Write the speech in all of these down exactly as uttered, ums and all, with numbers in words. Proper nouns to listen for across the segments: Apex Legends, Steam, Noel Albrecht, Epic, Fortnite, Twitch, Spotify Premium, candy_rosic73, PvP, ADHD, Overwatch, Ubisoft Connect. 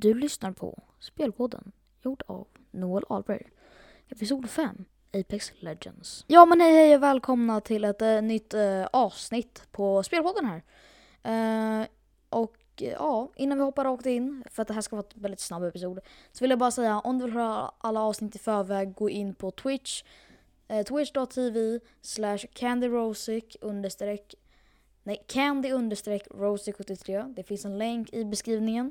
Du lyssnar på Spelpodden, gjord av Noel Albrecht, episod fem, Apex Legends. Ja men hej hej och välkomna till ett eh, nytt eh, avsnitt på Spelpodden här. Eh, och eh, ja, innan vi hoppar rakt in, för att det här ska vara ett väldigt snabb episod, så vill jag bara säga, om du vill höra alla avsnitt i förväg, gå in på Twitch, eh, twitch.tv slash candy_rosic understreck, nej candy understreck rosic sjuttiotre. Det finns en länk i beskrivningen.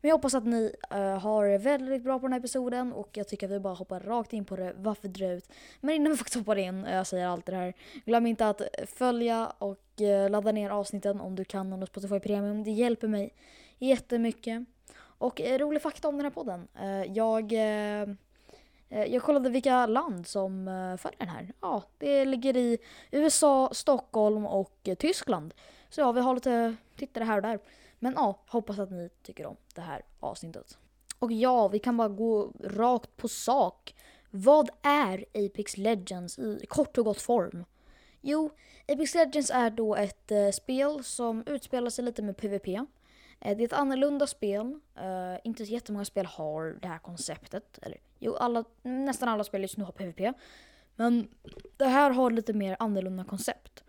Men jag hoppas att ni uh, har det väldigt bra på den här episoden. Och jag tycker att vi bara hoppar rakt in på det. Varför dröjt? Men innan vi faktiskt hoppar in, jag säger allt det här. Glöm inte att följa och uh, ladda ner avsnitten om du kan under Spotify Premium. Det hjälper mig jättemycket. Och uh, rolig fakta om den här podden. Uh, jag, uh, uh, jag kollade vilka land som uh, följer den här. Ja, det ligger i U S A, Stockholm och uh, Tyskland. Så ja, vi har lite tittare här och där. Men ja, hoppas att ni tycker om det här avsnittet. Och ja, vi kan bara gå rakt på sak. Vad är Apex Legends i kort och gott form? Jo, Apex Legends är då ett eh, spel som utspelar sig lite med PvP. Eh, det är ett annorlunda spel. Eh, inte så jättemånga spel har det här konceptet. Eller, jo, alla, nästan alla spel just nu har PvP. Men det här har lite mer annorlunda koncept.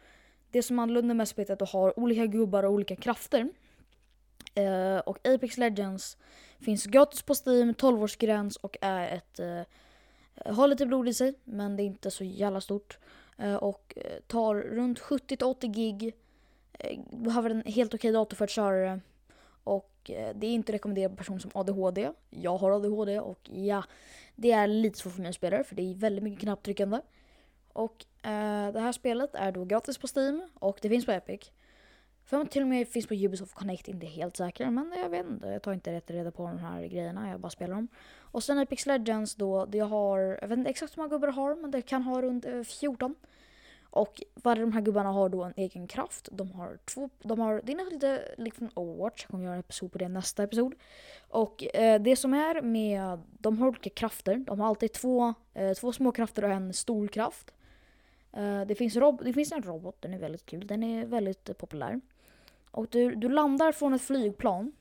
Det som är annorlunda med spelet är att du har olika gubbar och olika krafter. Uh, och Apex Legends finns gratis på Steam, tolv-årsgräns och är ett uh, har lite blod i sig, men det är inte så jävla stort. Uh, och tar runt sjuttio till åttio gig. Uh, behöver en helt okej dator för att köra det. Och uh, det är inte rekommenderat på person som A D H D. Jag har A D H D och ja, det är lite svårt för mig att spela, för det är väldigt mycket knapptryckande. Och uh, det här spelet är då gratis på Steam och det finns på Epic. För att till och med finns på Ubisoft Connect, inte helt säker, men jag vet inte, jag tar inte rätt reda på de här grejerna, jag bara spelar dem. Och sen Apex Legends då, det har, jag vet inte exakt hur många gubbar har, men det kan ha runt fjorton. Och varje de här gubbarna har då en egen kraft, de har två, de har, det är lite likt från Overwatch, jag kommer göra en episod på det nästa episod. Och eh, det som är med, de har olika krafter, de har alltid två, eh, två små krafter och en stor kraft. Eh, det, finns rob- det finns en robot, den är väldigt kul, den är väldigt populär. Och du, du landar från ett flygplan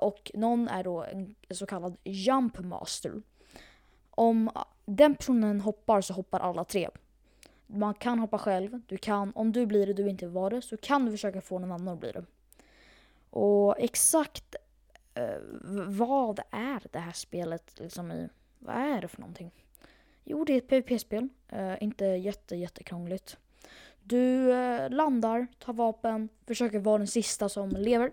och någon är då en så kallad jump master. Om den personen hoppar så hoppar alla tre. Man kan hoppa själv, du kan, om du blir det du inte var det så kan du försöka få någon annan att bli det. Och exakt eh, vad är det här spelet liksom i, vad är det för någonting? Jo, det är ett PvP-spel, eh, inte jätte jättekrångligt. Du landar, tar vapen, försöker vara den sista som lever.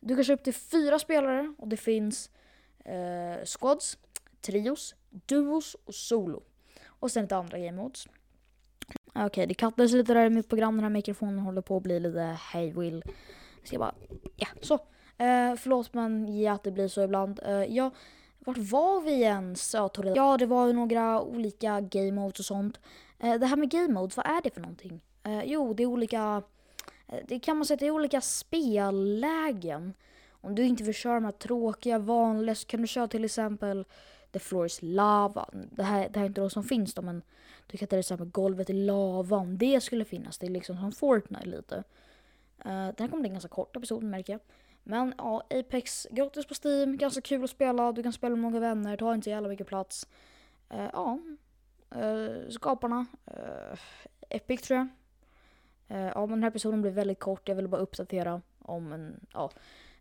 Du kan köra upp till fyra spelare och det finns eh, squads, trios, duos och solo. Och sen ett andra game modes. Okej, okay, det kattades lite där i mitt program. Den här mikrofonen håller på att bli lite hey will. Jag ska bara, ja, så. Eh, förlåt men ja, det blir så ibland. Eh, ja, vart var vi ens? Ja, det var ju några olika game modes och sånt. Eh, det här med game modes, vad är det för någonting? Eh, jo, det är olika, det kan man säga att det är olika spellägen. Om du inte vill köra de här tråkiga vanliga så kan du köra till exempel The Floor is Lava. Det här, det här är inte de som finns då, men du kan till exempel golvet i lava om det skulle finnas. Det är liksom som Fortnite lite. Eh, det här kommer bli en ganska kort episod, märker jag. Men ja, Apex gratis på Steam, ganska kul att spela. Du kan spela med många vänner, tar inte så jävla mycket plats. Eh, ja, eh, skaparna, eh, Epic tror jag. Ja, men den här episoden blev väldigt kort. Jag ville bara uppdatera om en, ja,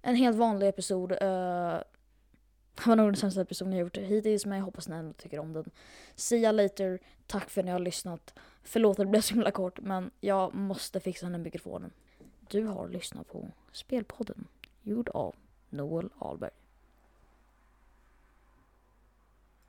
en helt vanlig episod. Uh, det var nog den sämsta episoden jag gjort hittills, men jag hoppas ni ändå tycker om den. See you later. Tack för att ni har lyssnat. Förlåt att det blev så himla kort, men jag måste fixa den här mikrofonen. Du har lyssnat på Spelpodden, gjord av Noel Albrecht.